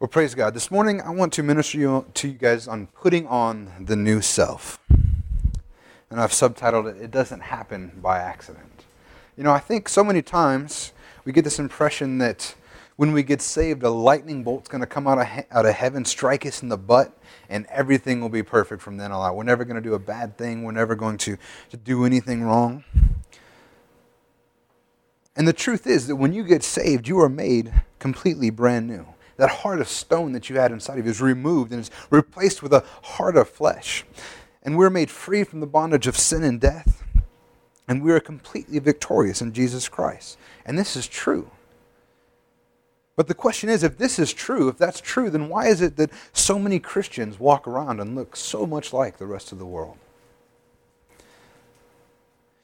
Well, praise God. This morning, I want to minister to you guys on putting on the new self. And I've subtitled it, It Doesn't Happen by Accident. You know, I think so many times we get this impression that when we get saved, a lightning bolt's going to come out of heaven, strike us in the butt, and everything will be perfect from then on out. We're never going to do a bad thing. We're never going to do anything wrong. And the truth is that when you get saved, you are made completely brand new. That heart of stone that you had inside of you is removed and is replaced with a heart of flesh. And we're made free from the bondage of sin and death. And we are completely victorious in Jesus Christ. And this is true. But the question is, if this is true, if that's true, then why is it that so many Christians walk around and look so much like the rest of the world?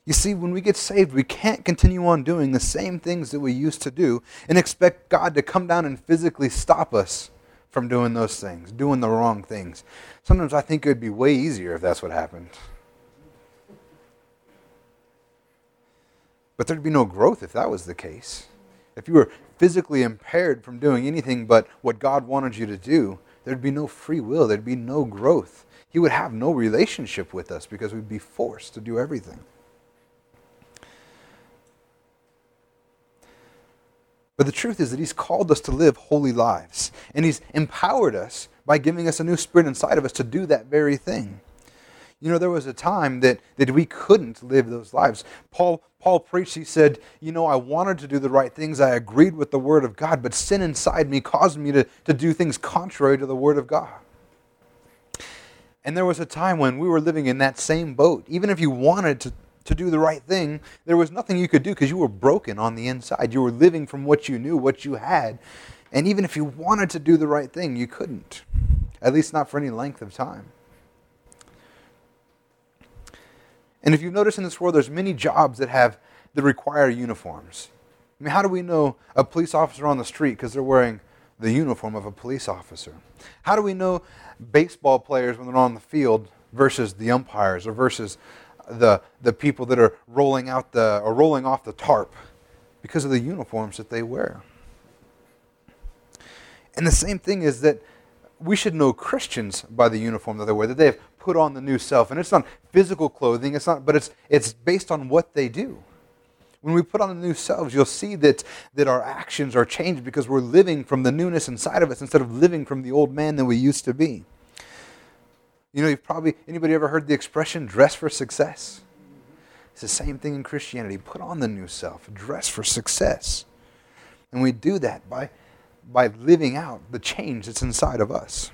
You see, when we get saved, we can't continue on doing the same things that we used to do and expect God to come down and physically stop us from doing those things, doing the wrong things. Sometimes I think it would be way easier if that's what happened. But there'd be no growth if that was the case. If you were physically impaired from doing anything but what God wanted you to do, there'd be no free will, there'd be no growth. He would have no relationship with us because we'd be forced to do everything. But the truth is that He's called us to live holy lives. And He's empowered us by giving us a new spirit inside of us to do that very thing. You know, there was a time that we couldn't live those lives. Paul preached, he said, you know, I wanted to do the right things. I agreed with the Word of God, but sin inside me caused me to do things contrary to the Word of God. And there was a time when we were living in that same boat. Even if you wanted to do the right thing, there was nothing you could do because you were broken on the inside. You were living from what you knew, what you had. And even if you wanted to do the right thing, you couldn't. At least not for any length of time. And if you notice in this world, there's many jobs that require uniforms. I mean, how do we know a police officer on the street because they're wearing the uniform of a police officer? How do we know baseball players when they're on the field versus the umpires or versus the people that are rolling off the tarp because of the uniforms that they wear? And the same thing is that we should know Christians by the uniform that they wear, that they have put on the new self. And it's not physical clothing, it's based on what they do. When we put on the new selves, you'll see that our actions are changed because we're living from the newness inside of us instead of living from the old man that we used to be. You know, anybody ever heard the expression, dress for success? It's the same thing in Christianity. Put on the new self, dress for success. And we do that by living out the change that's inside of us.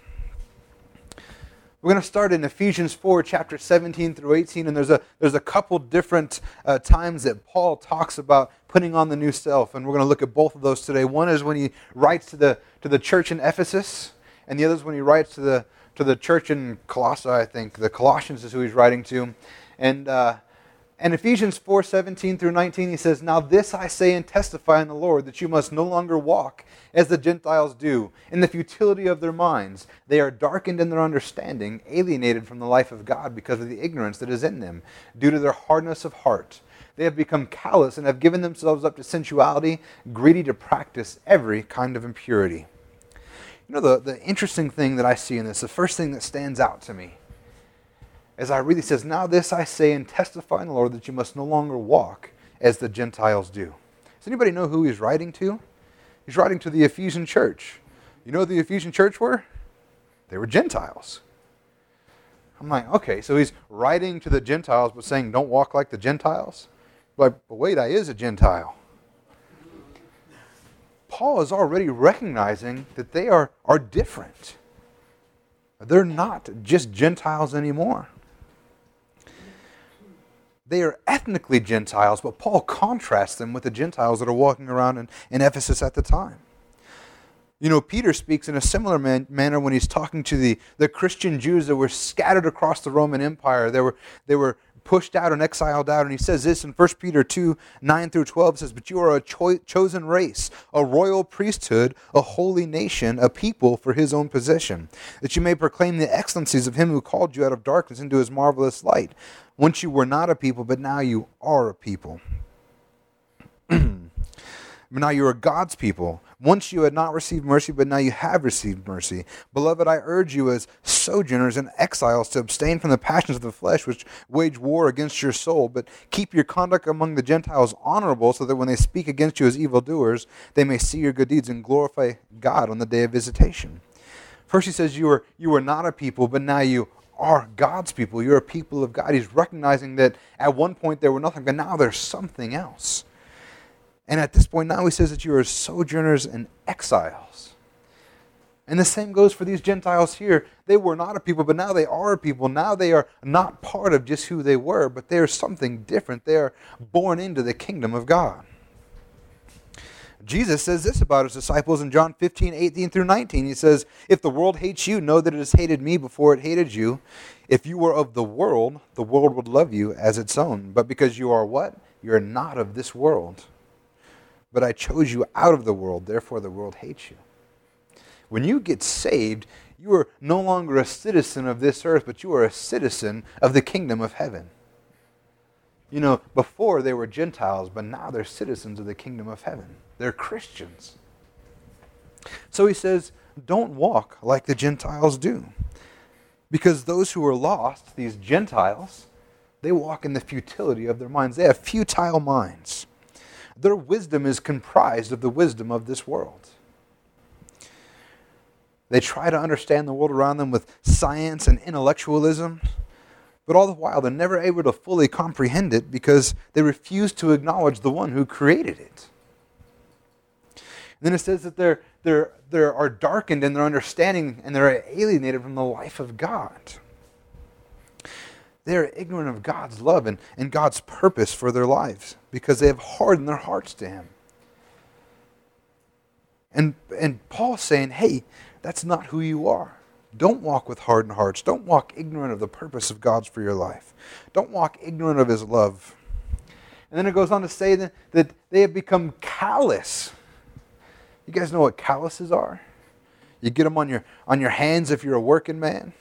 We're going to start in Ephesians 4, chapter 17 through 18, and there's a couple different times that Paul talks about putting on the new self, and we're going to look at both of those today. One is when he writes to the church in Ephesus, and the other is when he writes to the church in Colossae, I think. The Colossians is who he's writing to. And Ephesians 4:17 through 19, he says, Now this I say and testify in the Lord, that you must no longer walk as the Gentiles do, in the futility of their minds. They are darkened in their understanding, alienated from the life of God because of the ignorance that is in them, due to their hardness of heart. They have become callous and have given themselves up to sensuality, greedy to practice every kind of impurity. You know, the interesting thing that I see in this, the first thing that stands out to me, as I read, he says, Now this I say and testify in the Lord, that you must no longer walk as the Gentiles do. Does anybody know who he's writing to? He's writing to the Ephesian church. You know who the Ephesian church were? They were Gentiles. I'm like, okay, so he's writing to the Gentiles but saying, don't walk like the Gentiles? Like, but wait, I is a Gentile. Paul is already recognizing that they are different. They're not just Gentiles anymore. They are ethnically Gentiles, but Paul contrasts them with the Gentiles that are walking around in Ephesus at the time. You know, Peter speaks in a similar manner when he's talking to the Christian Jews that were scattered across the Roman Empire. They were pushed out and exiled out. And he says this in 1 Peter 2, 9 through 12, says, But you are a chosen race, a royal priesthood, a holy nation, a people for his own possession, that you may proclaim the excellencies of him who called you out of darkness into his marvelous light. Once you were not a people, but now you are a people. but now you are God's people. Once you had not received mercy, but now you have received mercy. Beloved, I urge you as sojourners and exiles to abstain from the passions of the flesh which wage war against your soul, but keep your conduct among the Gentiles honorable, so that when they speak against you as evildoers, they may see your good deeds and glorify God on the day of visitation. First he says you were not a people, but now you are God's people. You're a people of God. He's recognizing that at one point there were nothing, but now there's something else. And at this point now he says that you are sojourners and exiles. And the same goes for these Gentiles here. They were not a people, but now they are a people. Now they are not part of just who they were, but they are something different. They are born into the kingdom of God. Jesus says this about his disciples in John 15:18-19. He says, "If the world hates you, know that it has hated me before it hated you. If you were of the world would love you as its own. But because you are what? You're not of this world. But I chose you out of the world, therefore the world hates you." When you get saved, you are no longer a citizen of this earth, but you are a citizen of the kingdom of heaven. You know, before they were Gentiles, but now they're citizens of the kingdom of heaven. They're Christians. So he says, don't walk like the Gentiles do. Because those who are lost, these Gentiles, they walk in the futility of their minds. They have futile minds. Their wisdom is comprised of the wisdom of this world. They try to understand the world around them with science and intellectualism, but all the while they're never able to fully comprehend it because they refuse to acknowledge the one who created it. And then it says that they are darkened in their understanding and they're alienated from the life of God. They are ignorant of God's love and God's purpose for their lives because they have hardened their hearts to Him. And Paul's saying, hey, that's not who you are. Don't walk with hardened hearts. Don't walk ignorant of the purpose of God for your life. Don't walk ignorant of His love. And then it goes on to say that they have become callous. You guys know what calluses are? You get them on your hands if you're a working man.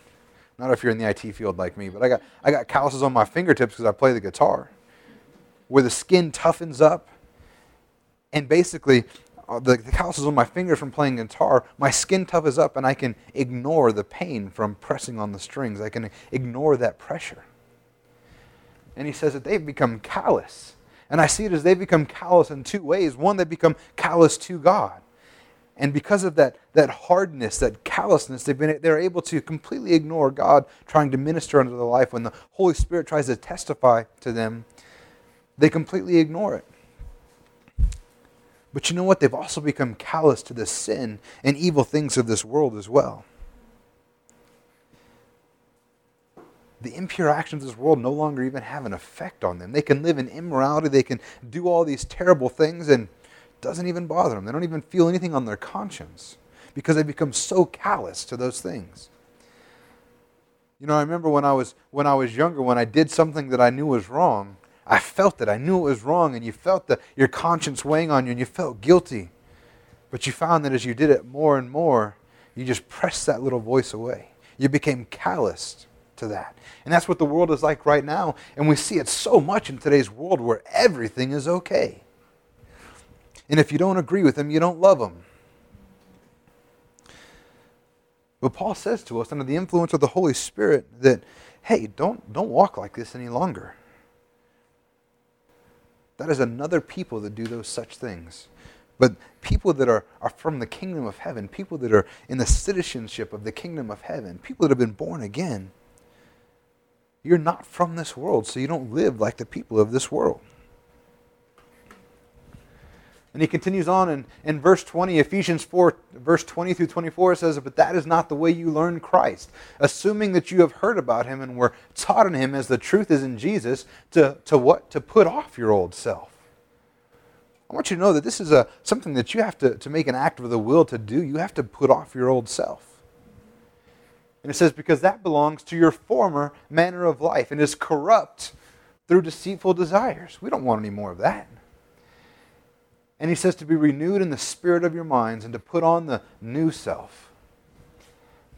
Not if you're in the IT field like me, but I got calluses on my fingertips because I play the guitar, where the skin toughens up, and basically the calluses on my fingers from playing guitar, my skin toughens up and I can ignore the pain from pressing on the strings. I can ignore that pressure. And he says that they've become callous. And I see it as they've become callous in two ways. One, they become callous to God. And because of that hardness, that callousness, they're able to completely ignore God trying to minister unto their life. When the Holy Spirit tries to testify to them, they completely ignore it. But you know what? They've also become callous to the sin and evil things of this world as well. The impure actions of this world no longer even have an effect on them. They can live in immorality. They can do all these terrible things and doesn't even bother them. They don't even feel anything on their conscience because they become so callous to those things. You know, I remember when I was younger, when I did something that I knew was wrong, I felt it. I knew it was wrong, and you felt your conscience weighing on you, and you felt guilty. But you found that as you did it more and more, you just pressed that little voice away. You became calloused to that. And that's what the world is like right now, and we see it so much in today's world where everything is okay. And if you don't agree with them, you don't love them. But Paul says to us, under the influence of the Holy Spirit, that, hey, don't walk like this any longer. That is another people that do those such things. But people that are from the kingdom of heaven, people that are in the citizenship of the kingdom of heaven, people that have been born again, you're not from this world, so you don't live like the people of this world. And he continues on in verse 20, Ephesians 4, verse 20-24, it says, "But that is not the way you learn Christ, assuming that you have heard about Him and were taught in Him as the truth is in Jesus, to put off your old self." I want you to know that this is something that you have to make an act of the will to do. You have to put off your old self. And it says, "Because that belongs to your former manner of life and is corrupt through deceitful desires." We don't want any more of that. And he says to be renewed in the spirit of your minds and to put on the new self,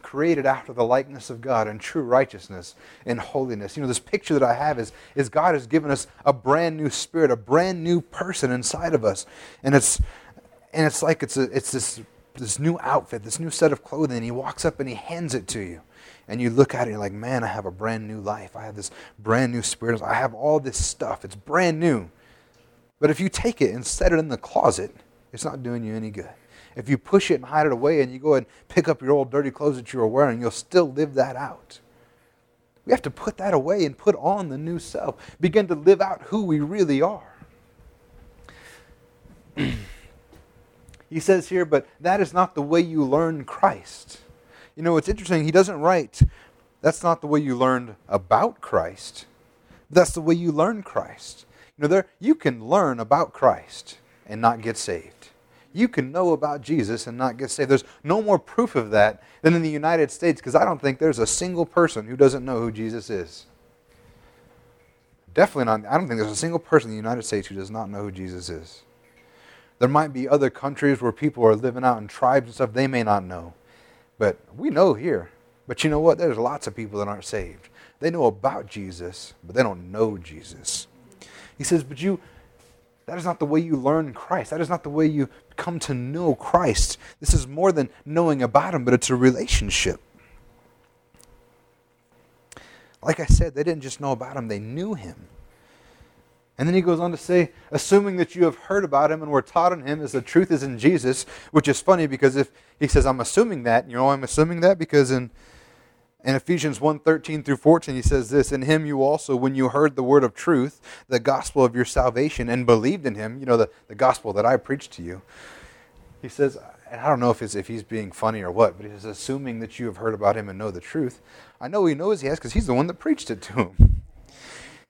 created after the likeness of God in true righteousness and holiness. You know, this picture that I have is God has given us a brand new spirit, a brand new person inside of us. And it's and it's like it's this new outfit, this new set of clothing, and he walks up and he hands it to you. And you look at it and you're like, man, I have a brand new life. I have this brand new spirit. I have all this stuff. It's brand new. But if you take it and set it in the closet, it's not doing you any good. If you push it and hide it away and you go and pick up your old dirty clothes that you were wearing, you'll still live that out. We have to put that away and put on the new self. Begin to live out who we really are. He says here, but that is not the way you learn Christ. You know, it's interesting. He doesn't write, that's not the way you learned about Christ. That's the way you learn Christ. You know, you can learn about Christ and not get saved. You can know about Jesus and not get saved. There's no more proof of that than in the United States, because I don't think there's a single person who doesn't know who Jesus is. Definitely not. I don't think there's a single person in the United States who does not know who Jesus is. There might be other countries where people are living out in tribes and stuff. They may not know. But we know here. But you know what? There's lots of people that aren't saved. They know about Jesus, but they don't know Jesus. He says, but that is not the way you learn Christ. That is not the way you come to know Christ. This is more than knowing about Him, but it's a relationship. Like I said, they didn't just know about Him, they knew Him. And then he goes on to say, assuming that you have heard about Him and were taught in Him as the truth is in Jesus, which is funny because if he says, I'm assuming that, you know, I'm assuming that because in Ephesians 1:13 through 14, he says this, in Him you also, when you heard the word of truth, the gospel of your salvation, and believed in Him, you know, the gospel that I preached to you, he says, and I don't know if he's being funny or what, but he says, assuming that you have heard about Him and know the truth. I know he knows he has because he's the one that preached it to him.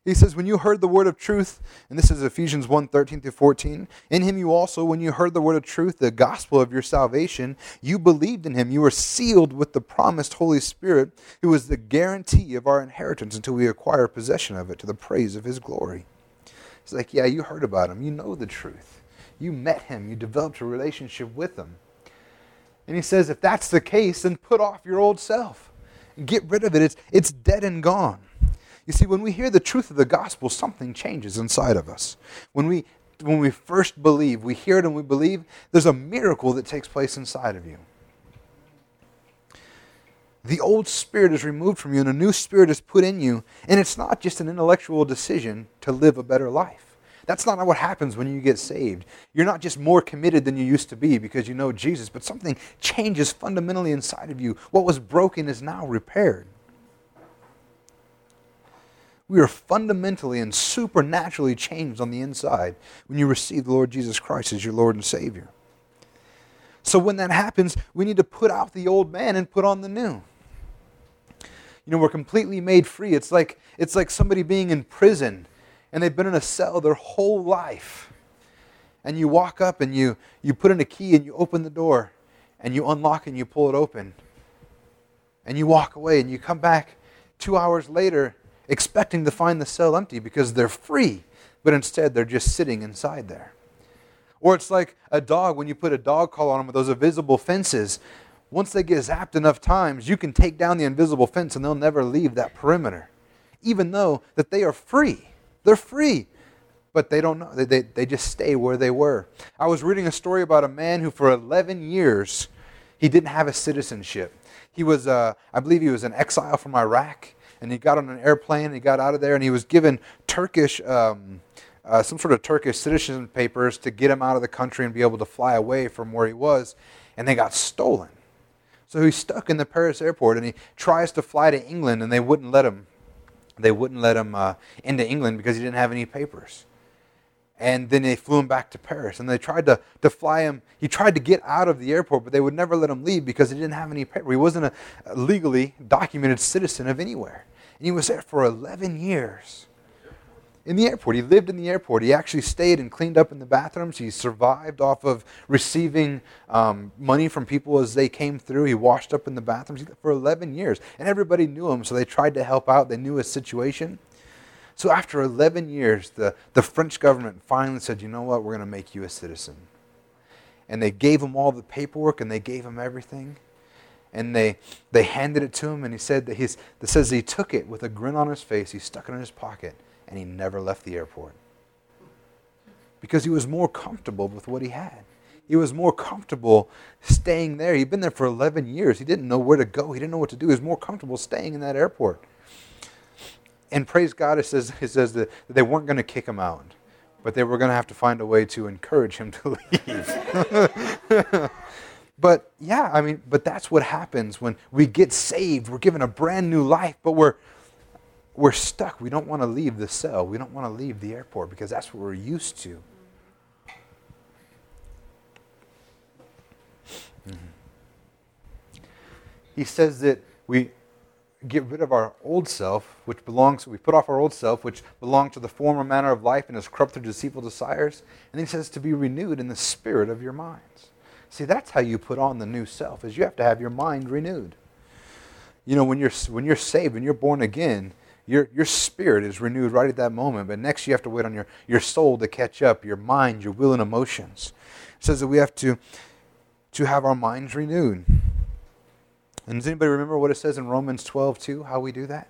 He says, when you heard the word of truth, and this is Ephesians 1:13 through 14, in Him you also, when you heard the word of truth, the gospel of your salvation, you believed in Him. You were sealed with the promised Holy Spirit, who is the guarantee of our inheritance until we acquire possession of it to the praise of His glory. It's like, yeah, you heard about Him. You know the truth. You met Him. You developed a relationship with Him. And he says, if that's the case, then put off your old self. Get rid of it. It's dead and gone. You see, when we hear the truth of the gospel, something changes inside of us. When we first believe, we hear it and we believe, there's a miracle that takes place inside of you. The old spirit is removed from you and a new spirit is put in you. And it's not just an intellectual decision to live a better life. That's not what happens when you get saved. You're not just more committed than you used to be because you know Jesus, but something changes fundamentally inside of you. What was broken is now repaired. We are fundamentally and supernaturally changed on the inside when you receive the Lord Jesus Christ as your Lord and Savior. So when that happens, we need to put out the old man and put on the new. You know, we're completely made free. It's like somebody being in prison and they've been in a cell their whole life. And you walk up and you put in a key and you open the door and you unlock and you pull it open. And you walk away and you come back 2 hours later expecting to find the cell empty because they're free, but instead they're just sitting inside there. Or it's like a dog, when you put a dog collar on them with those invisible fences, once they get zapped enough times, you can take down the invisible fence and they'll never leave that perimeter, even though that they are free. They're free, but they don't know. They just stay where they were. I was reading a story about a man who for 11 years, he didn't have a citizenship. He was, I believe he was an exile from Iraq. And he got on an airplane, and he got out of there, and he was given Turkish, some sort of Turkish citizen papers to get him out of the country and be able to fly away from where he was, and they got stolen. So he's stuck in the Paris airport, and he tries to fly to England, and they wouldn't let him. They wouldn't let him into England because he didn't have any papers. And then they flew him back to Paris, and they tried to fly him. He tried to get out of the airport, but they would never let him leave because he didn't have any paper. He wasn't a legally documented citizen of anywhere. And he was there for 11 years in the airport. He lived in the airport. He actually stayed and cleaned up in the bathrooms. He survived off of receiving money from people as they came through. He washed up in the bathrooms for 11 years. And everybody knew him, so they tried to help out. They knew his situation. So after 11 years, the French government finally said, you know what, we're going to make you a citizen. And they gave him all the paperwork and they gave him everything. And they handed it to him, and he said that says he took it with a grin on his face, he stuck it in his pocket, and he never left the airport. Because he was more comfortable with what he had. he was more comfortable staying there. He'd been there for 11 years. He didn't know where to go. He didn't know what to do. He was more comfortable staying in that airport. And praise God, it says that they weren't going to kick him out, but they were going to have to find a way to encourage him to leave. But yeah, I mean, but that's what happens when we get saved. We're given a brand new life, but we're stuck. We don't want to leave the cell. We don't want to leave the airport because that's what we're used to. Mm-hmm. He says that we get rid of our old self, we put off our old self, which belonged to the former manner of life and is corrupt through deceitful desires. And he says to be renewed in the spirit of your minds. See, that's how you put on the new self, is you have to have your mind renewed. You know, when you're saved, when you're born again, your spirit is renewed right at that moment. But next you have to wait on your soul to catch up, your mind, your will and emotions. It says that we have to have our minds renewed. And does anybody remember what it says in Romans 12:2, how we do that?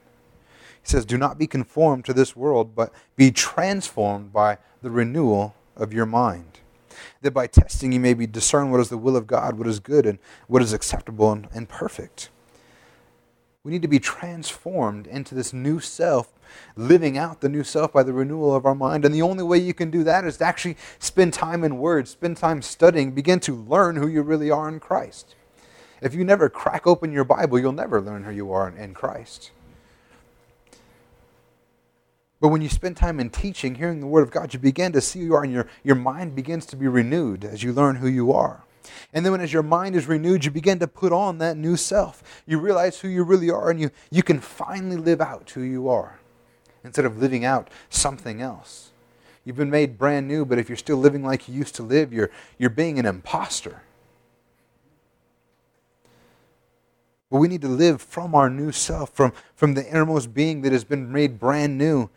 It says, do not be conformed to this world, but be transformed by the renewal of your mind, that by testing you may discern what is the will of God, what is good and what is acceptable and perfect. We need to be transformed into this new self, living out the new self by the renewal of our mind. And the only way you can do that is to actually spend time in Word, spend time studying, begin to learn who you really are in Christ. If you never crack open your Bible, you'll never learn who you are in Christ. But when you spend time in teaching, hearing the Word of God, you begin to see who you are, and your mind begins to be renewed as you learn who you are. And then as your mind is renewed, you begin to put on that new self. You realize who you really are, and you can finally live out who you are instead of living out something else. You've been made brand new, but if you're still living like you used to live, you're being an imposter. But we need to live from our new self, from the innermost being that has been made brand new,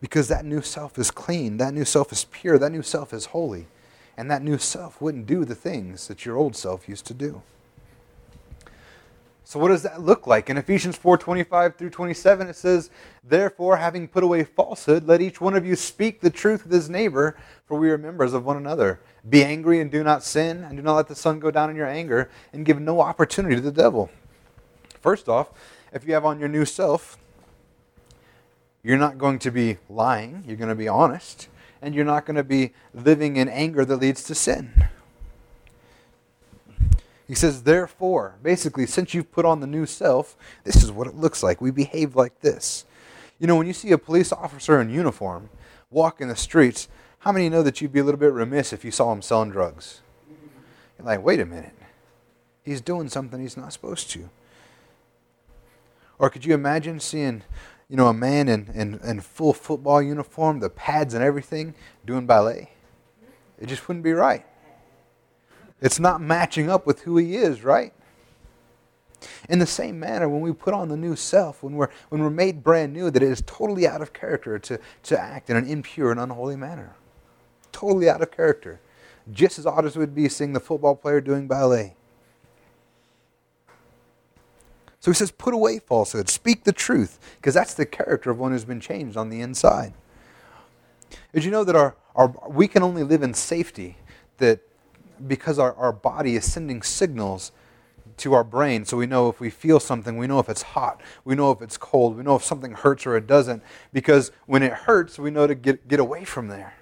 because that new self is clean, that new self is pure, that new self is holy. And that new self wouldn't do the things that your old self used to do. So what does that look like? In Ephesians 4:25 through 27, it says, therefore, having put away falsehood, let each one of you speak the truth with his neighbor, for we are members of one another. Be angry and do not sin, and do not let the sun go down in your anger, and give no opportunity to the devil. First off, if you have on your new self, you're not going to be lying, you're going to be honest. And you're not going to be living in anger that leads to sin. He says, therefore, basically, since you've put on the new self, this is what it looks like. We behave like this. You know, when you see a police officer in uniform walk in the streets, how many know that you'd be a little bit remiss if you saw him selling drugs? You're like, wait a minute. He's doing something he's not supposed to. Or could you imagine seeing, you know, a man in full football uniform, the pads and everything, doing ballet? It just wouldn't be right. It's not matching up with who he is, right? In the same manner, when we put on the new self, when we're made brand new, that it is totally out of character to act in an impure and unholy manner. Totally out of character. Just as odd as it would be seeing the football player doing ballet. So he says, put away falsehood, speak the truth, because that's the character of one who's been changed on the inside. Did you know that we can only live in safety that because our body is sending signals to our brain, so we know if we feel something, we know if it's hot, we know if it's cold, we know if something hurts or it doesn't, because when it hurts, we know to get away from there.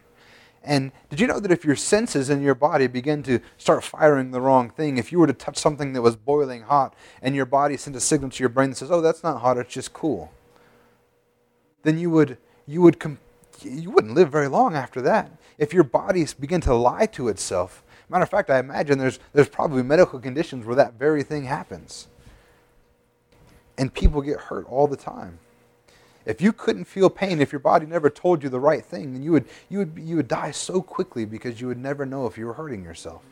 And did you know that if your senses in your body begin to start firing the wrong thing, if you were to touch something that was boiling hot and your body sent a signal to your brain that says, oh, that's not hot, it's just cool, then you wouldn't live very long after that. If your body begin to lie to itself, matter of fact, I imagine there's probably medical conditions where that very thing happens. And people get hurt all the time. If you couldn't feel pain, if your body never told you the right thing, then you would die so quickly because you would never know if you were hurting yourself.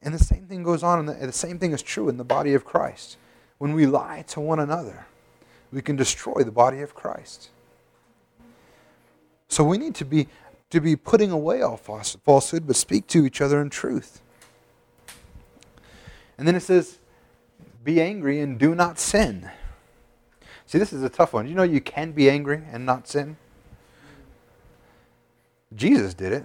And the same thing goes on, and the same thing is true in the body of Christ. When we lie to one another, we can destroy the body of Christ. So we need to be putting away all falsehood, but speak to each other in truth. And then it says, "Be angry and do not sin." See, this is a tough one. You know you can be angry and not sin? Jesus did it.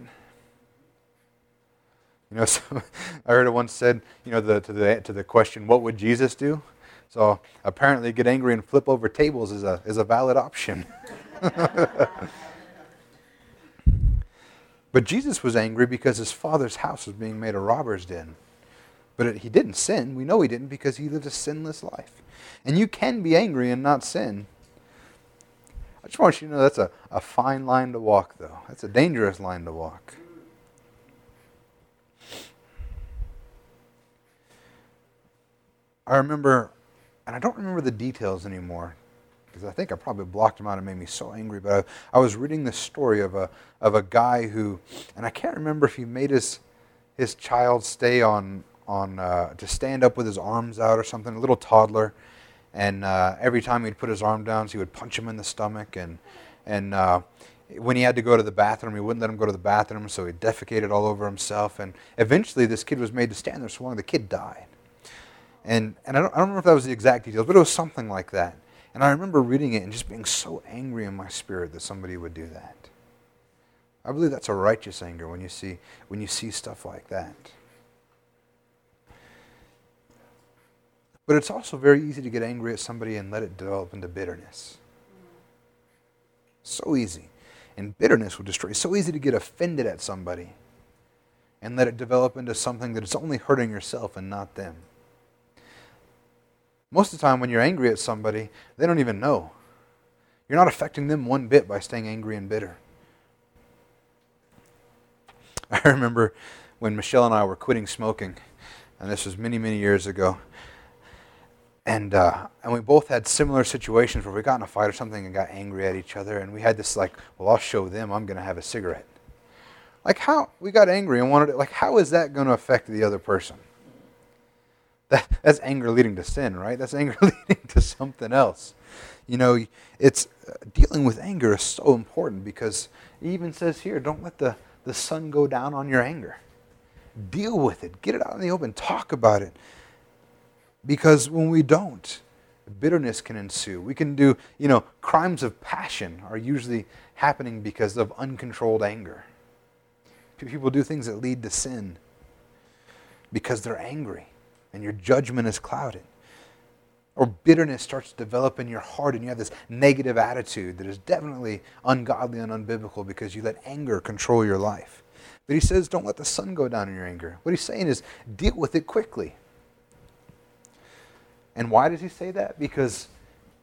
You know, I heard it once said, you know, to the question, "What would Jesus do?" So apparently, get angry and flip over tables is a valid option. But Jesus was angry because his Father's house was being made a robber's den. But he didn't sin. We know he didn't because he lived a sinless life. And you can be angry and not sin. I just want you to know that's a fine line to walk, though. That's a dangerous line to walk. I remember, and I don't remember the details anymore, because I think I probably blocked him out and made me so angry, but I was reading the story of a guy who, and I can't remember if he made his child stay on to stand up with his arms out or something, a little toddler, and every time he'd put his arm down, so he would punch him in the stomach, and when he had to go to the bathroom, he wouldn't let him go to the bathroom, so he defecated all over himself, and eventually this kid was made to stand there so long, the kid died. And I don't remember if that was the exact details, but it was something like that. And I remember reading it and just being so angry in my spirit that somebody would do that. I believe that's a righteous anger when you see stuff like that. But it's also very easy to get angry at somebody and let it develop into bitterness. So easy. And bitterness will destroy. It's so easy to get offended at somebody and let it develop into something that it's only hurting yourself and not them. Most of the time when you're angry at somebody, they don't even know. You're not affecting them one bit by staying angry and bitter. I remember when Michelle and I were quitting smoking, and this was many, many years ago, and we both had similar situations where we got in a fight or something and got angry at each other, and we had this like, well, I'll show them, I'm going to have a cigarette. Like how? We got angry and wanted it. Like how is that going to affect the other person? That's anger leading to sin, right? That's anger leading to something else. You know, it's dealing with anger is so important because it even says here, don't let the sun go down on your anger. Deal with it. Get it out in the open. Talk about it. Because when we don't, bitterness can ensue. We can do, you know, crimes of passion are usually happening because of uncontrolled anger. People do things that lead to sin because they're angry. And your judgment is clouded. Or bitterness starts to develop in your heart and you have this negative attitude that is definitely ungodly and unbiblical because you let anger control your life. But he says, don't let the sun go down in your anger. What he's saying is, deal with it quickly. And why does he say that? Because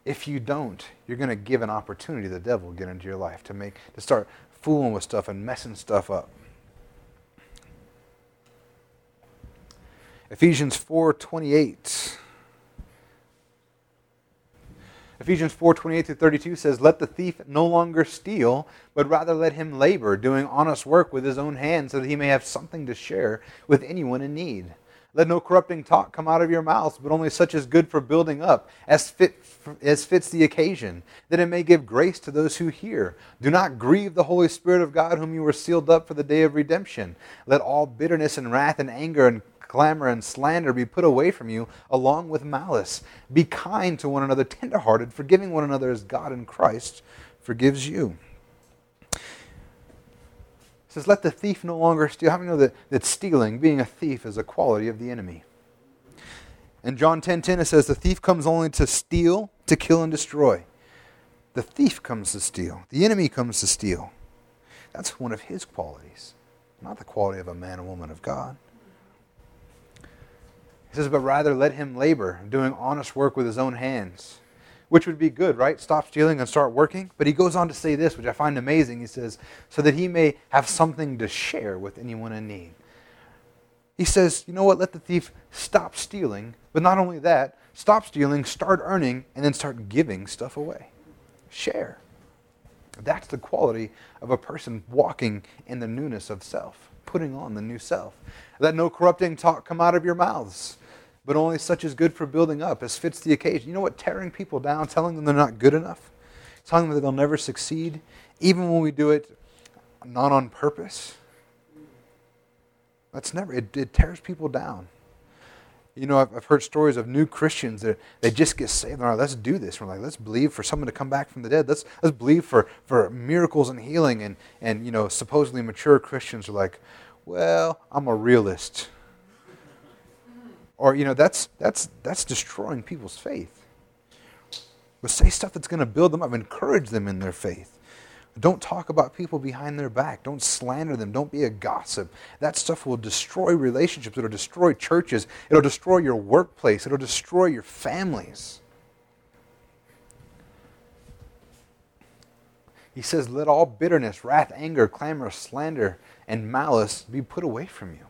if you don't, you're going to give an opportunity to the devil to get into your life, to start fooling with stuff and messing stuff up. Ephesians 4:28 through 32 says, let the thief no longer steal, but rather let him labor, doing honest work with his own hands, so that he may have something to share with anyone in need. Let no corrupting talk come out of your mouths, but only such as good for building up, as fits the occasion, that it may give grace to those who hear. Do not grieve the Holy Spirit of God, whom you were sealed up for the day of redemption. Let all bitterness and wrath and anger and clamor and slander be put away from you, along with malice. Be kind to one another, tenderhearted, forgiving one another as God in Christ forgives you. It says, let the thief no longer steal. How many know that stealing, being a thief, is a quality of the enemy? In John 10:10, it says, the thief comes only to steal, to kill, and destroy. The thief comes to steal. The enemy comes to steal. That's one of his qualities, not the quality of a man or woman of God. He says, but rather let him labor, doing honest work with his own hands, which would be good, right? Stop stealing and start working. But he goes on to say this, which I find amazing. He says, so that he may have something to share with anyone in need. He says, you know what? Let the thief stop stealing. But not only that, stop stealing, start earning, and then start giving stuff away. Share. That's the quality of a person walking in the newness of self, putting on the new self. Let no corrupting talk come out of your mouths, but only such is good for building up, as fits the occasion. You know what? Tearing people down, telling them they're not good enough, telling them that they'll never succeed, even when we do it not on purpose. That's never. It tears people down. You know, I've heard stories of new Christians that they just get saved. They're like, let's do this. We're like, let's believe for someone to come back from the dead. Let's believe for miracles and healing. And you know, supposedly mature Christians are like, well, I'm a realist. Or, that's destroying people's faith. But say stuff that's going to build them up, encourage them in their faith. Don't talk about people behind their back. Don't slander them. Don't be a gossip. That stuff will destroy relationships. It'll destroy churches. It'll destroy your workplace. It'll destroy your families. He says, let all bitterness, wrath, anger, clamor, slander, and malice be put away from you.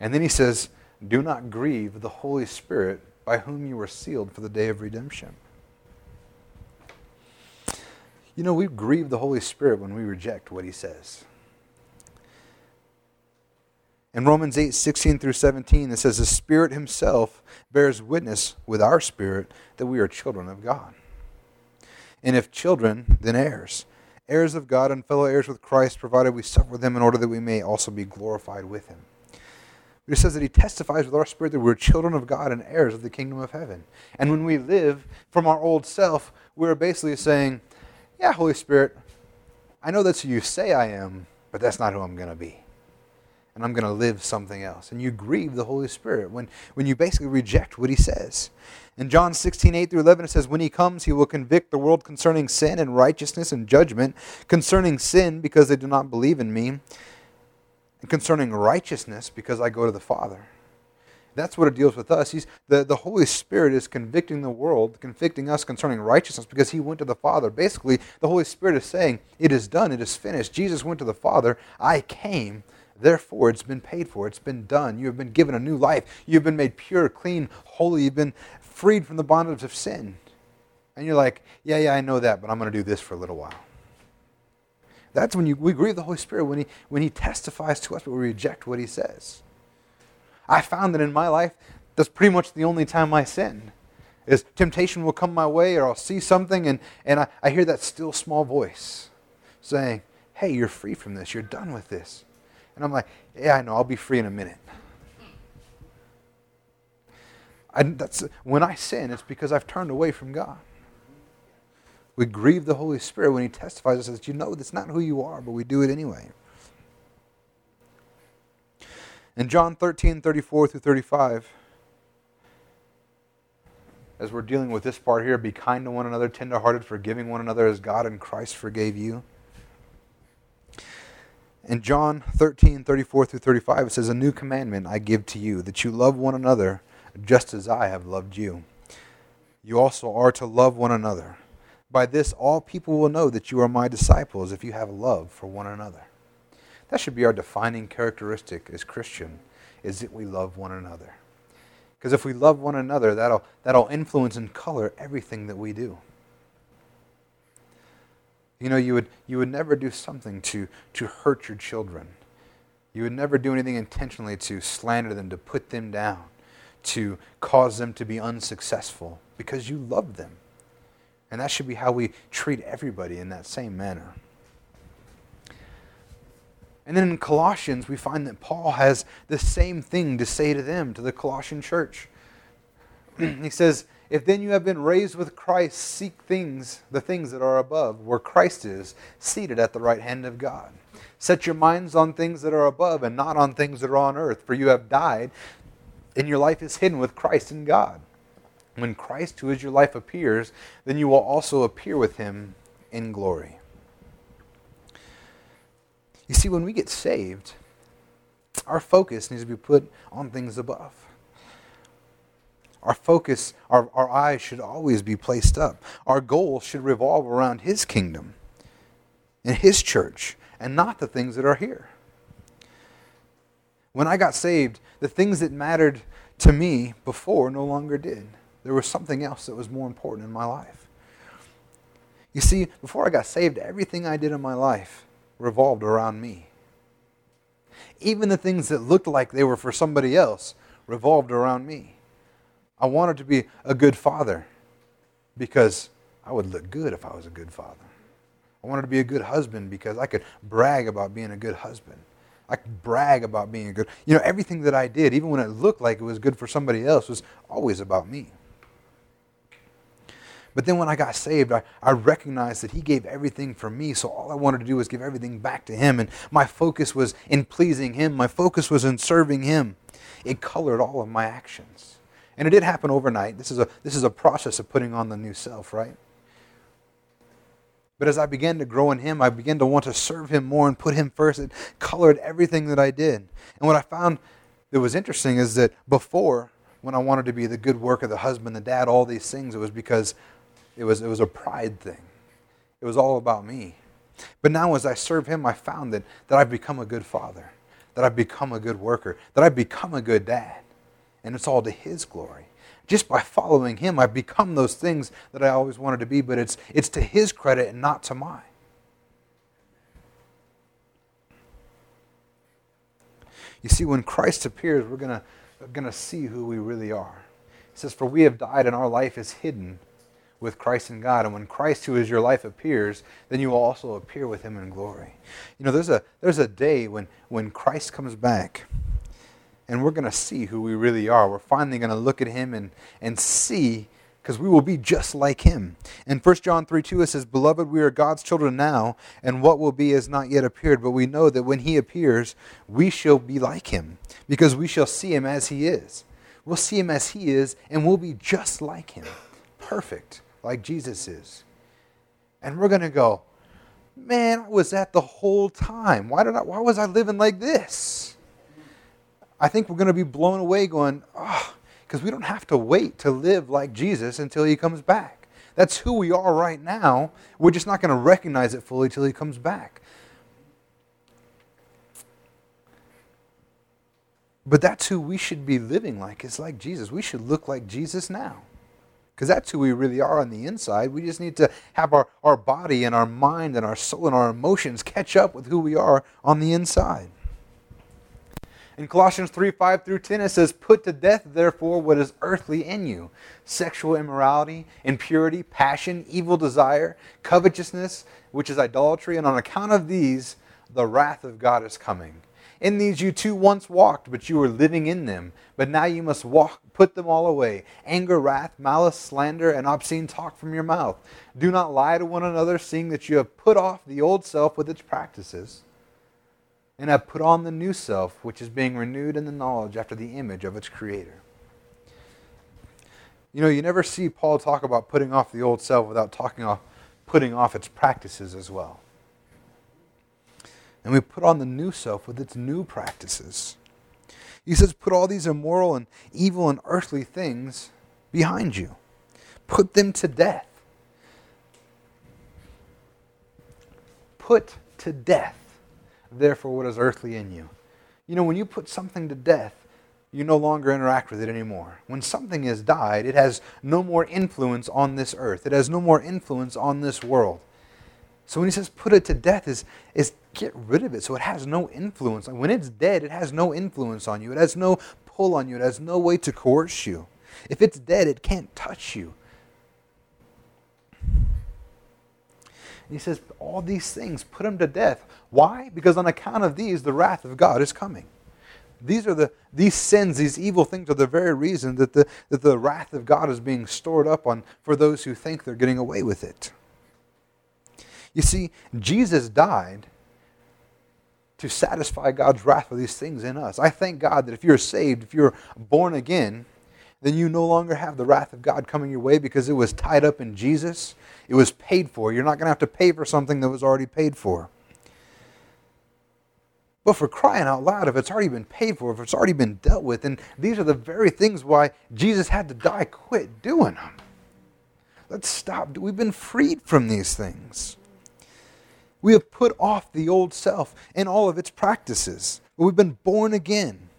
And then he says, do not grieve the Holy Spirit by whom you were sealed for the day of redemption. We grieve the Holy Spirit when we reject what he says. In Romans 8:16 through 17, it says, the Spirit himself bears witness with our spirit that we are children of God. And if children, then heirs. Heirs of God and fellow heirs with Christ, provided we suffer with him in order that we may also be glorified with him. It says that he testifies with our spirit that we're children of God and heirs of the kingdom of heaven. And when we live from our old self, we're basically saying, yeah, Holy Spirit, I know that's who you say I am, but that's not who I'm going to be. And I'm going to live something else. And you grieve the Holy Spirit when you basically reject what he says. In John 16:8 through 11, it says, when he comes, he will convict the world concerning sin and righteousness and judgment, concerning sin because they do not believe in me, and concerning righteousness because I go to the Father. That's what it deals with us. The Holy Spirit is convicting the world, convicting us concerning righteousness because he went to the Father. Basically, the Holy Spirit is saying, it is done, it is finished. Jesus went to the Father. I came, therefore it's been paid for. It's been done. You have been given a new life. You've been made pure, clean, holy. You've been freed from the bondage of sin. And you're like, yeah, I know that, but I'm going to do this for a little while. That's when we grieve the Holy Spirit, when he testifies to us, but we reject what he says. I found that in my life, that's pretty much the only time I sin. Is temptation will come my way, or I'll see something, and I hear that still small voice saying, hey, you're free from this. You're done with this. And I'm like, yeah, I know. I'll be free in a minute. When I sin, it's because I've turned away from God. We grieve the Holy Spirit when he testifies and says, that's not who you are, but we do it anyway. In John 13:34 through 35, as we're dealing with this part here, be kind to one another, tenderhearted, forgiving one another as God and Christ forgave you. In John 13:34 through 35, it says, a new commandment I give to you, that you love one another just as I have loved you. You also are to love one another. By this, all people will know that you are my disciples if you have love for one another. That should be our defining characteristic as Christian, is that we love one another. Because if we love one another, that'll influence and color everything that we do. You would never do something to hurt your children. You would never do anything intentionally to slander them, to put them down, to cause them to be unsuccessful, because you love them. And that should be how we treat everybody in that same manner. And then in Colossians, we find that Paul has the same thing to say to them, to the Colossian church. He says, if then you have been raised with Christ, seek the things that are above, where Christ is, seated at the right hand of God. Set your minds on things that are above and not on things that are on earth, for you have died, and your life is hidden with Christ in God. When Christ, who is your life, appears, then you will also appear with him in glory. You see, when we get saved, our focus needs to be put on things above. Our focus, our eyes should always be placed up. Our goal should revolve around his kingdom and his church, and not the things that are here. When I got saved, the things that mattered to me before no longer did. There was something else that was more important in my life. You see, before I got saved, everything I did in my life revolved around me. Even the things that looked like they were for somebody else revolved around me. I wanted to be a good father because I would look good if I was a good father. I wanted to be a good husband because I could brag about being a good husband. I could brag about being a good... everything that I did, even when it looked like it was good for somebody else, was always about me. But then when I got saved, I recognized that he gave everything for me, so all I wanted to do was give everything back to him. And my focus was in pleasing him. My focus was in serving him. It colored all of my actions. And it did happen overnight. This is a process of putting on the new self, right? But as I began to grow in him, I began to want to serve him more and put him first. It colored everything that I did. And what I found that was interesting is that before, when I wanted to be the good worker, the husband, the dad, all these things, it was because it was a pride thing. It was all about me. But now as I serve him, I found that I've become a good father, that I've become a good worker, that I've become a good dad. And it's all to his glory. Just by following him, I've become those things that I always wanted to be, but it's to his credit and not to mine. You see, when Christ appears, we're going to see who we really are. It says, "For we have died, and our life is hidden with Christ in God. And when Christ, who is your life, appears, then you will also appear with him in glory." You know, there's a day when Christ comes back, and we're going to see who we really are. We're finally going to look at him and see, because we will be just like him. In 1 John 3:2 it says, "Beloved, we are God's children now, and what will be has not yet appeared. But we know that when he appears, we shall be like him, because we shall see him as he is." We'll see him as he is, and we'll be just like him. Perfect, like Jesus is. And we're going to go, "Man, I was that the whole time. Why was I living like this?" I think we're going to be blown away going, "Oh," because we don't have to wait to live like Jesus until he comes back. That's who we are right now. We're just not going to recognize it fully till he comes back. But that's who we should be living like. It's like Jesus. We should look like Jesus now, because that's who we really are on the inside. We just need to have our body and our mind and our soul and our emotions catch up with who we are on the inside. In Colossians 3:5-10, it says, "Put to death, therefore, what is earthly in you, sexual immorality, impurity, passion, evil desire, covetousness, which is idolatry, and on account of these, the wrath of God is coming. In these you too once walked, but you were living in them. But now you must put them all away, anger, wrath, malice, slander, and obscene talk from your mouth. Do not lie to one another, seeing that you have put off the old self with its practices, and have put on the new self, which is being renewed in the knowledge after the image of its creator." You know, you never see Paul talk about putting off the old self without putting off its practices as well. And we put on the new self with its new practices. He says, "Put all these immoral and evil and earthly things behind you. Put them to death." Put to death, therefore, what is earthly in you. You know, when you put something to death, you no longer interact with it anymore. When something has died, it has no more influence on this earth. It has no more influence on this world. So when he says put it to death, is get rid of it so it has no influence. When it's dead, it has no influence on you. It has no pull on you. It has no way to coerce you. If it's dead, it can't touch you. And he says, all these things, put them to death. Why? Because on account of these, the wrath of God is coming. These sins, these evil things are the very reason that the wrath of God is being stored up on for those who think they're getting away with it. You see, Jesus died to satisfy God's wrath for these things in us. I thank God that if you're saved, if you're born again, then you no longer have the wrath of God coming your way because it was tied up in Jesus. It was paid for. You're not going to have to pay for something that was already paid for. But for crying out loud, if it's already been paid for, if it's already been dealt with, and these are the very things why Jesus had to die, quit doing them. Let's stop. We've been freed from these things. We have put off the old self and all of its practices. We've been born again.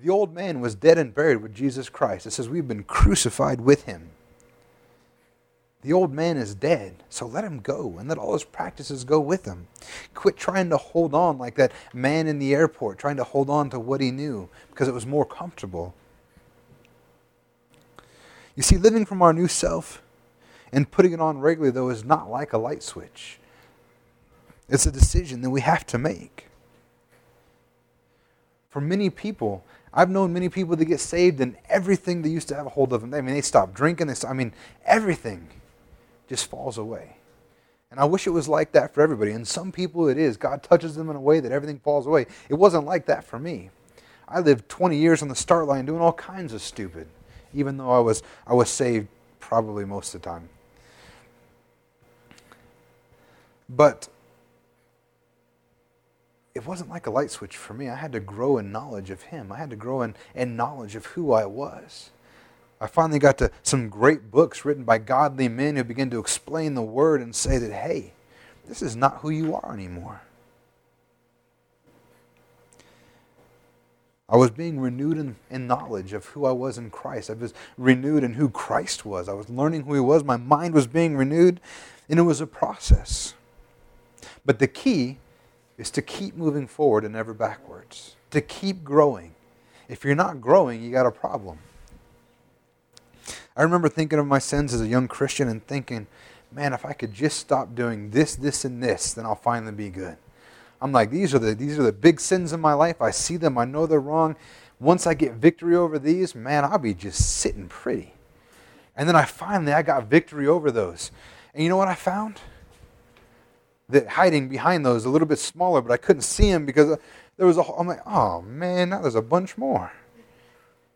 The old man was dead and buried with Jesus Christ. It says we've been crucified with him. The old man is dead, so let him go and let all his practices go with him. Quit trying to hold on like that man in the airport, trying to hold on to what he knew because it was more comfortable. You see, living from our new self and putting it on regularly, though, is not like a light switch. It's a decision that we have to make. for many people. I've known many people that get saved and everything they used to have a hold of them. I mean, they stop drinking. Everything just falls away. And I wish it was like that for everybody. And some people it is. God touches them in a way that everything falls away. It wasn't like that for me. I lived 20 years on the start line doing all kinds of stupid, even though I was saved probably most of the time. But it wasn't like a light switch for me. I had to grow in knowledge of Him. I had to grow in knowledge of who I was. I finally got to some great books written by godly men who began to explain the Word and say that, hey, this is not who you are anymore. I was being renewed in knowledge of who I was in Christ. I was renewed in who Christ was. I was learning who He was. My mind was being renewed, and it was a process. But the key is to keep moving forward and never backwards. To keep growing. If you're not growing, you got a problem. I remember thinking of my sins as a young Christian and thinking, man, if I could just stop doing this, this, and this, then I'll finally be good. I'm like, these are the big sins in my life. I see them. I know they're wrong. Once I get victory over these, man, I'll be just sitting pretty. And then I finally got victory over those. And you know what I found? That hiding behind those a little bit smaller, but I couldn't see them because there was I'm like, oh man, now there's a bunch more.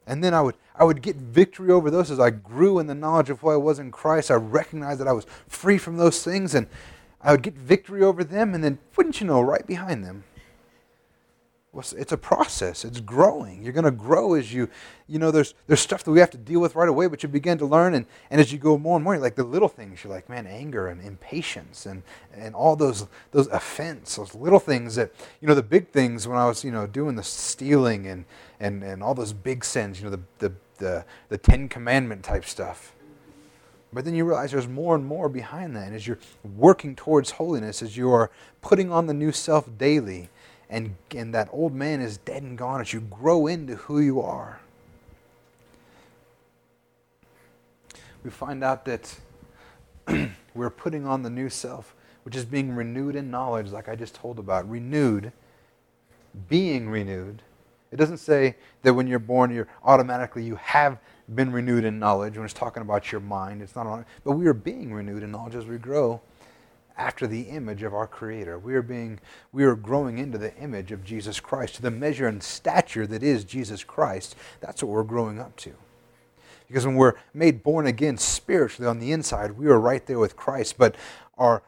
And then I would get victory over those as I grew in the knowledge of who I was in Christ. I recognized that I was free from those things, and I would get victory over them, and then, wouldn't you know, right behind them. It's a process. It's growing. You're going to grow as you know, there's stuff that we have to deal with right away, but you begin to learn, and as you go more and more, you're like the little things. You're like, man, anger and impatience and all those offense, those little things that, you know, the big things when I was, you know, doing the stealing and all those big sins, you know, the Ten Commandment type stuff. But then you realize there's more and more behind that, and as you're working towards holiness, as you are putting on the new self daily, and that old man is dead and gone, as you grow into who you are. We find out that we're putting on the new self, which is being renewed in knowledge, like I just told about. Renewed, being renewed. It doesn't say that when you're born, you have been renewed in knowledge. When it's talking about your mind, it's not. But we are being renewed in knowledge as we grow after the image of our Creator. We are growing into the image of Jesus Christ, to the measure and stature that is Jesus Christ. That's what we're growing up to. Because when we're made born again spiritually on the inside, we are right there with Christ. But our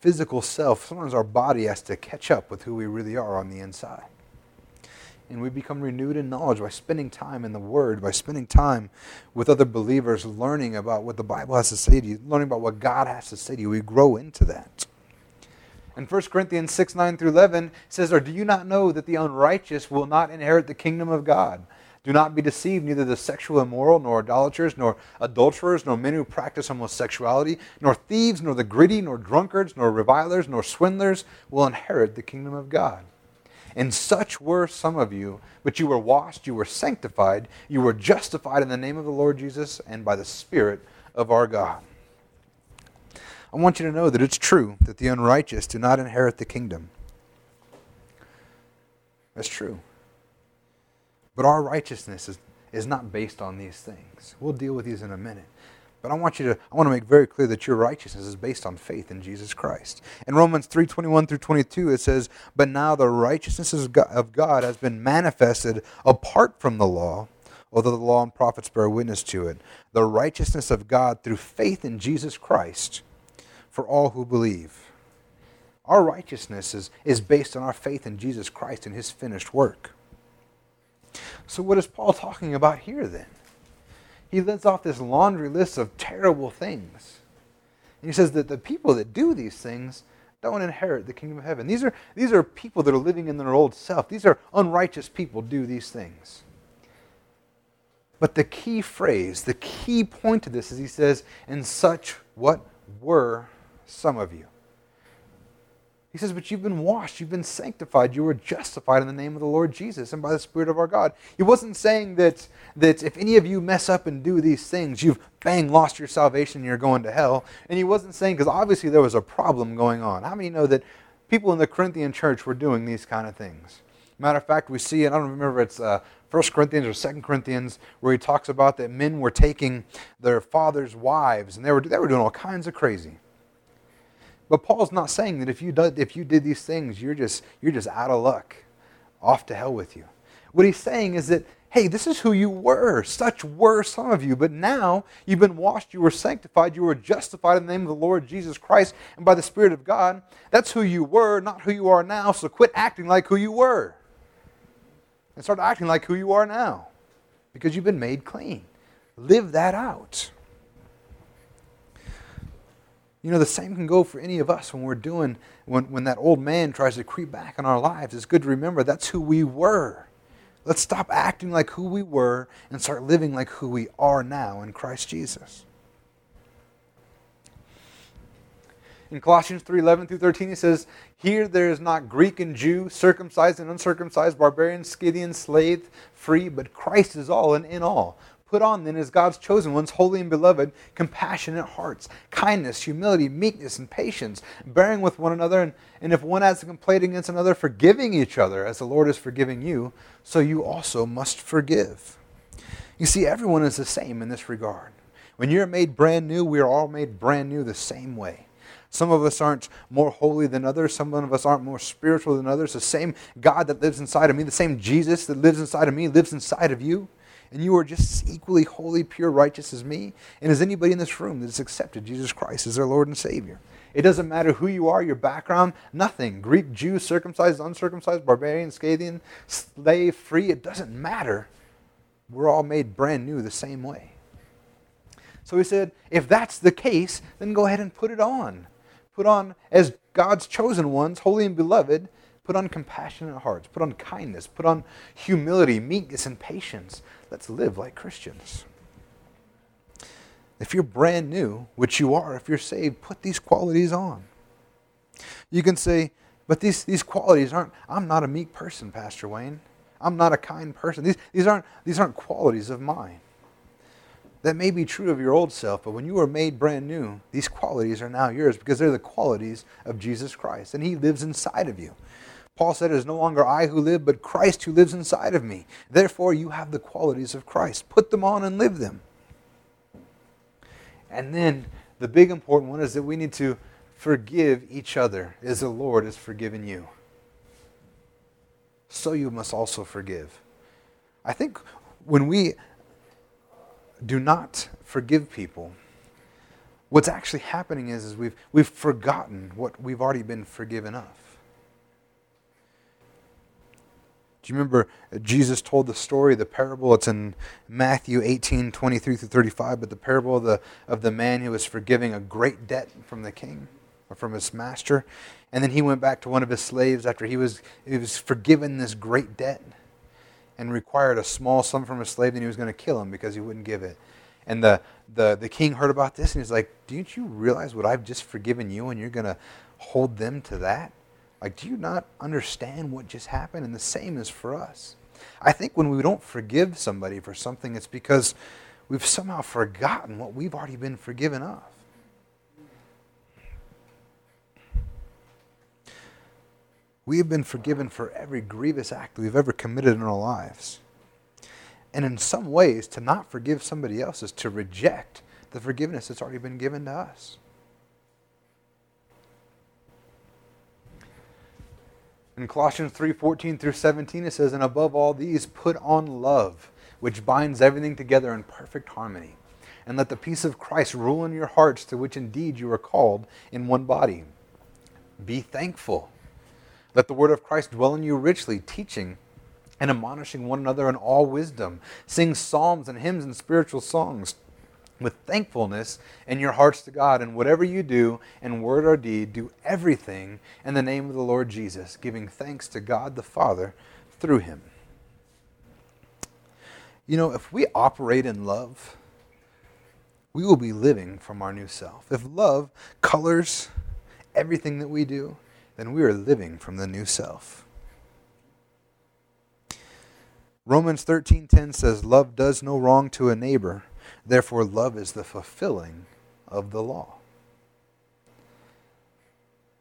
physical self, sometimes our body has to catch up with who we really are on the inside. And we become renewed in knowledge by spending time in the Word, by spending time with other believers, learning about what the Bible has to say to you, learning about what God has to say to you. We grow into that. And 1 Corinthians 6:9-11 says, or do you not know that the unrighteous will not inherit the kingdom of God? Do not be deceived, neither the sexual immoral, nor idolaters, nor adulterers, nor men who practice homosexuality, nor thieves, nor the greedy, nor drunkards, nor revilers, nor swindlers will inherit the kingdom of God. And such were some of you, but you were washed, you were sanctified, you were justified in the name of the Lord Jesus and by the Spirit of our God. I want you to know that it's true that the unrighteous do not inherit the kingdom. That's true. But our righteousness is not based on these things. We'll deal with these in a minute. But I want to make very clear that your righteousness is based on faith in Jesus Christ. In Romans 3:21-22, it says, but now the righteousness of God has been manifested apart from the law, although the law and prophets bear witness to it. The righteousness of God through faith in Jesus Christ for all who believe. Our righteousness is based on our faith in Jesus Christ and His finished work. So what is Paul talking about here then? He lists off this laundry list of terrible things. And he says that the people that do these things don't inherit the kingdom of heaven. These are people that are living in their old self. These are unrighteous people do these things. But the key phrase, the key point to this is he says, and such what were some of you. He says, but you've been washed, you've been sanctified, you were justified in the name of the Lord Jesus and by the Spirit of our God. He wasn't saying that if any of you mess up and do these things, you've, bang, lost your salvation and you're going to hell. And he wasn't saying, because obviously there was a problem going on. How many know that people in the Corinthian church were doing these kind of things? Matter of fact, we see, and I don't remember if it's 1 Corinthians or 2 Corinthians, where he talks about that men were taking their fathers' wives, and they were doing all kinds of crazy. But Paul's not saying that if you did these things, you're just out of luck, off to hell with you. What he's saying is that, hey, this is who you were. Such were some of you. But now you've been washed, you were sanctified, you were justified in the name of the Lord Jesus Christ and by the Spirit of God. That's who you were, not who you are now. So quit acting like who you were. And start acting like who you are now. Because you've been made clean. Live that out. You know, the same can go for any of us when we're doing, when that old man tries to creep back in our lives. It's good to remember that's who we were. Let's stop acting like who we were and start living like who we are now in Christ Jesus. In Colossians 3:11-13, he says, "Here there is not Greek and Jew, circumcised and uncircumcised, barbarian, Scythian, slave, free, but Christ is all and in all. Put on then as God's chosen ones, holy and beloved, compassionate hearts, kindness, humility, meekness, and patience, bearing with one another, and if one has a complaint against another, forgiving each other, as the Lord is forgiving you, so you also must forgive." You see, everyone is the same in this regard. When you're made brand new, we are all made brand new the same way. Some of us aren't more holy than others. Some of us aren't more spiritual than others. The same God that lives inside of me, the same Jesus that lives inside of me, lives inside of you. And you are just equally holy, pure, righteous as me, and as anybody in this room that has accepted Jesus Christ as their Lord and Savior. It doesn't matter who you are, your background, nothing. Greek, Jew, circumcised, uncircumcised, barbarian, Scythian, slave, free, it doesn't matter. We're all made brand new the same way. So he said, if that's the case, then go ahead and put it on. Put on as God's chosen ones, holy and beloved. Put on compassionate hearts. Put on kindness. Put on humility, meekness, and patience. Let's live like Christians. If you're brand new, which you are, if you're saved, put these qualities on. You can say, but these qualities aren't, I'm not a meek person, Pastor Wayne. I'm not a kind person. These aren't qualities of mine. That may be true of your old self, but when you are made brand new, these qualities are now yours because they're the qualities of Jesus Christ, and He lives inside of you. Paul said, "It is no longer I who live, but Christ who lives inside of me." Therefore, you have the qualities of Christ. Put them on and live them. And then, the big important one is that we need to forgive each other as the Lord has forgiven you. So you must also forgive. I think when we do not forgive people, what's actually happening is we've forgotten what we've already been forgiven of. Do you remember Jesus told the story, the parable? It's in Matthew 18:23-35, but the parable of the man who was forgiving a great debt from the king, or from his master. And then he went back to one of his slaves after he was forgiven this great debt and required a small sum from his slave, and he was going to kill him because he wouldn't give it. And the king heard about this, and he's like, "Don't you realize what I've just forgiven you, and you're going to hold them to that? Like, do you not understand what just happened?" And the same is for us. I think when we don't forgive somebody for something, it's because we've somehow forgotten what we've already been forgiven of. We have been forgiven for every grievous act that we've ever committed in our lives. And in some ways, to not forgive somebody else is to reject the forgiveness that's already been given to us. In Colossians 3:14-17, it says, "And above all these, put on love, which binds everything together in perfect harmony. And let the peace of Christ rule in your hearts, to which indeed you are called in one body. Be thankful. Let the word of Christ dwell in you richly, teaching and admonishing one another in all wisdom. Sing psalms and hymns and spiritual songs with thankfulness in your hearts to God, and whatever you do, in word or deed, do everything in the name of the Lord Jesus, giving thanks to God the Father through Him." You know, if we operate in love, we will be living from our new self. If love colors everything that we do, then we are living from the new self. Romans 13:10 says, "Love does no wrong to a neighbor. Therefore, love is the fulfilling of the law."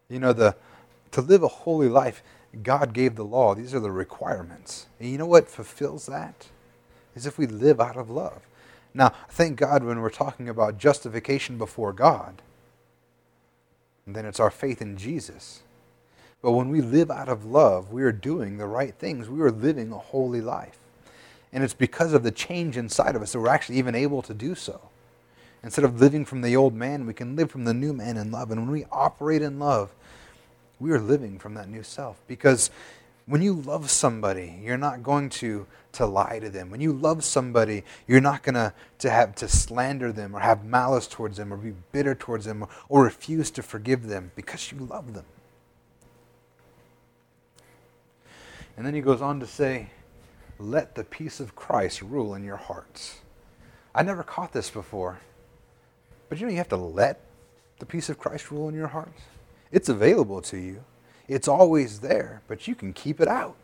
You know, to live a holy life, God gave the law. These are the requirements. And you know what fulfills that? Is if we live out of love. Now, thank God when we're talking about justification before God, then it's our faith in Jesus. But when we live out of love, we are doing the right things. We are living a holy life. And it's because of the change inside of us that we're actually even able to do so. Instead of living from the old man, we can live from the new man in love. And when we operate in love, we are living from that new self. Because when you love somebody, you're not going to lie to them. When you love somebody, you're not going to have to slander them or have malice towards them or be bitter towards them or refuse to forgive them because you love them. And then he goes on to say, let the peace of Christ rule in your hearts. I never caught this before. But you know you have to let the peace of Christ rule in your hearts? It's available to you. It's always there, but you can keep it out.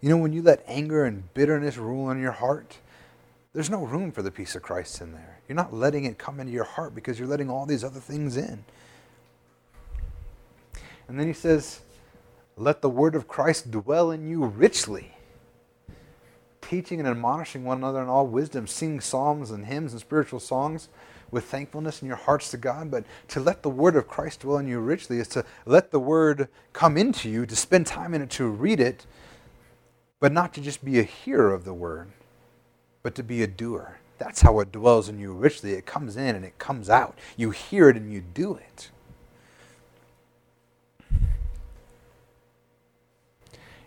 You know, when you let anger and bitterness rule in your heart, there's no room for the peace of Christ in there. You're not letting it come into your heart because you're letting all these other things in. And then he says, let the word of Christ dwell in you richly, teaching and admonishing one another in all wisdom, singing psalms and hymns and spiritual songs with thankfulness in your hearts to God. But to let the word of Christ dwell in you richly is to let the word come into you, to spend time in it, to read it, but not to just be a hearer of the word, but to be a doer. That's how it dwells in you richly. It comes in and it comes out. You hear it and you do it.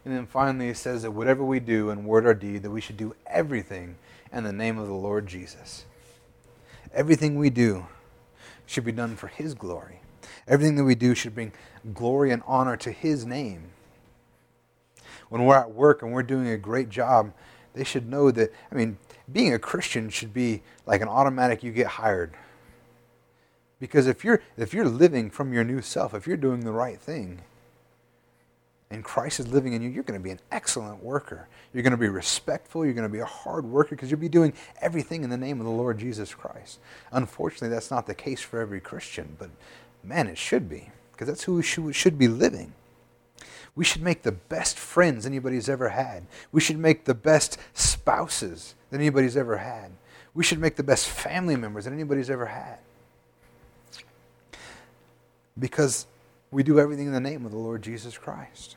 And then finally it says that whatever we do in word or deed, that we should do everything in the name of the Lord Jesus. Everything we do should be done for His glory. Everything that we do should bring glory and honor to His name. When we're at work and we're doing a great job, they should know that, being a Christian should be like an automatic you get hired. Because if you're living from your new self, if you're doing the right thing, and Christ is living in you, you're going to be an excellent worker. You're going to be respectful. You're going to be a hard worker because you'll be doing everything in the name of the Lord Jesus Christ. Unfortunately, that's not the case for every Christian, but man, it should be because that's who we should be living. We should make the best friends anybody's ever had. We should make the best spouses that anybody's ever had. We should make the best family members that anybody's ever had. Because we do everything in the name of the Lord Jesus Christ.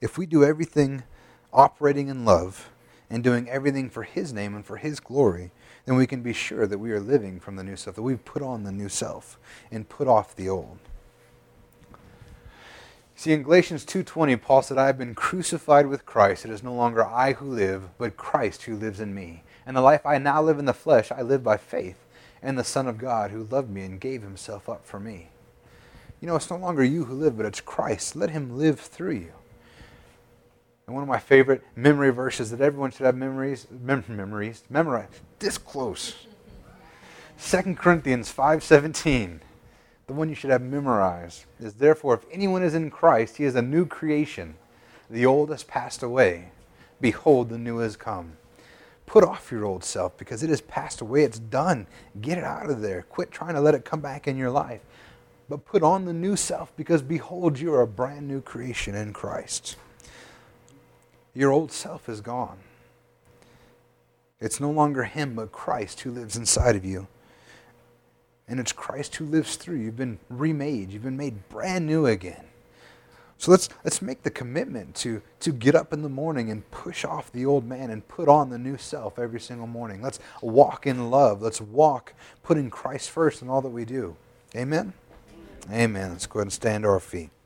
If we do everything operating in love and doing everything for His name and for His glory, then we can be sure that we are living from the new self, that we've put on the new self and put off the old. See, in Galatians 2:20, Paul said, I have been crucified with Christ. It is no longer I who live, but Christ who lives in me. And the life I now live in the flesh, I live by faith in the Son of God who loved me and gave Himself up for me. You know, it's no longer you who live, but it's Christ. Let Him live through you. And one of my favorite memory verses that everyone should have memorize. This close. 2 Corinthians 5:17. The one you should have memorized is, therefore, if anyone is in Christ, he is a new creation. The old has passed away. Behold, the new has come. Put off your old self because it has passed away. It's done. Get it out of there. Quit trying to let it come back in your life. But put on the new self because, behold, you are a brand new creation in Christ. Your old self is gone. It's no longer him, but Christ who lives inside of you. And it's Christ who lives through. You've been remade. You've been made brand new again. So let's make the commitment to get up in the morning and push off the old man and put on the new self every single morning. Let's walk in love. Let's walk putting Christ first in all that we do. Amen? Amen. Let's go ahead and stand to our feet.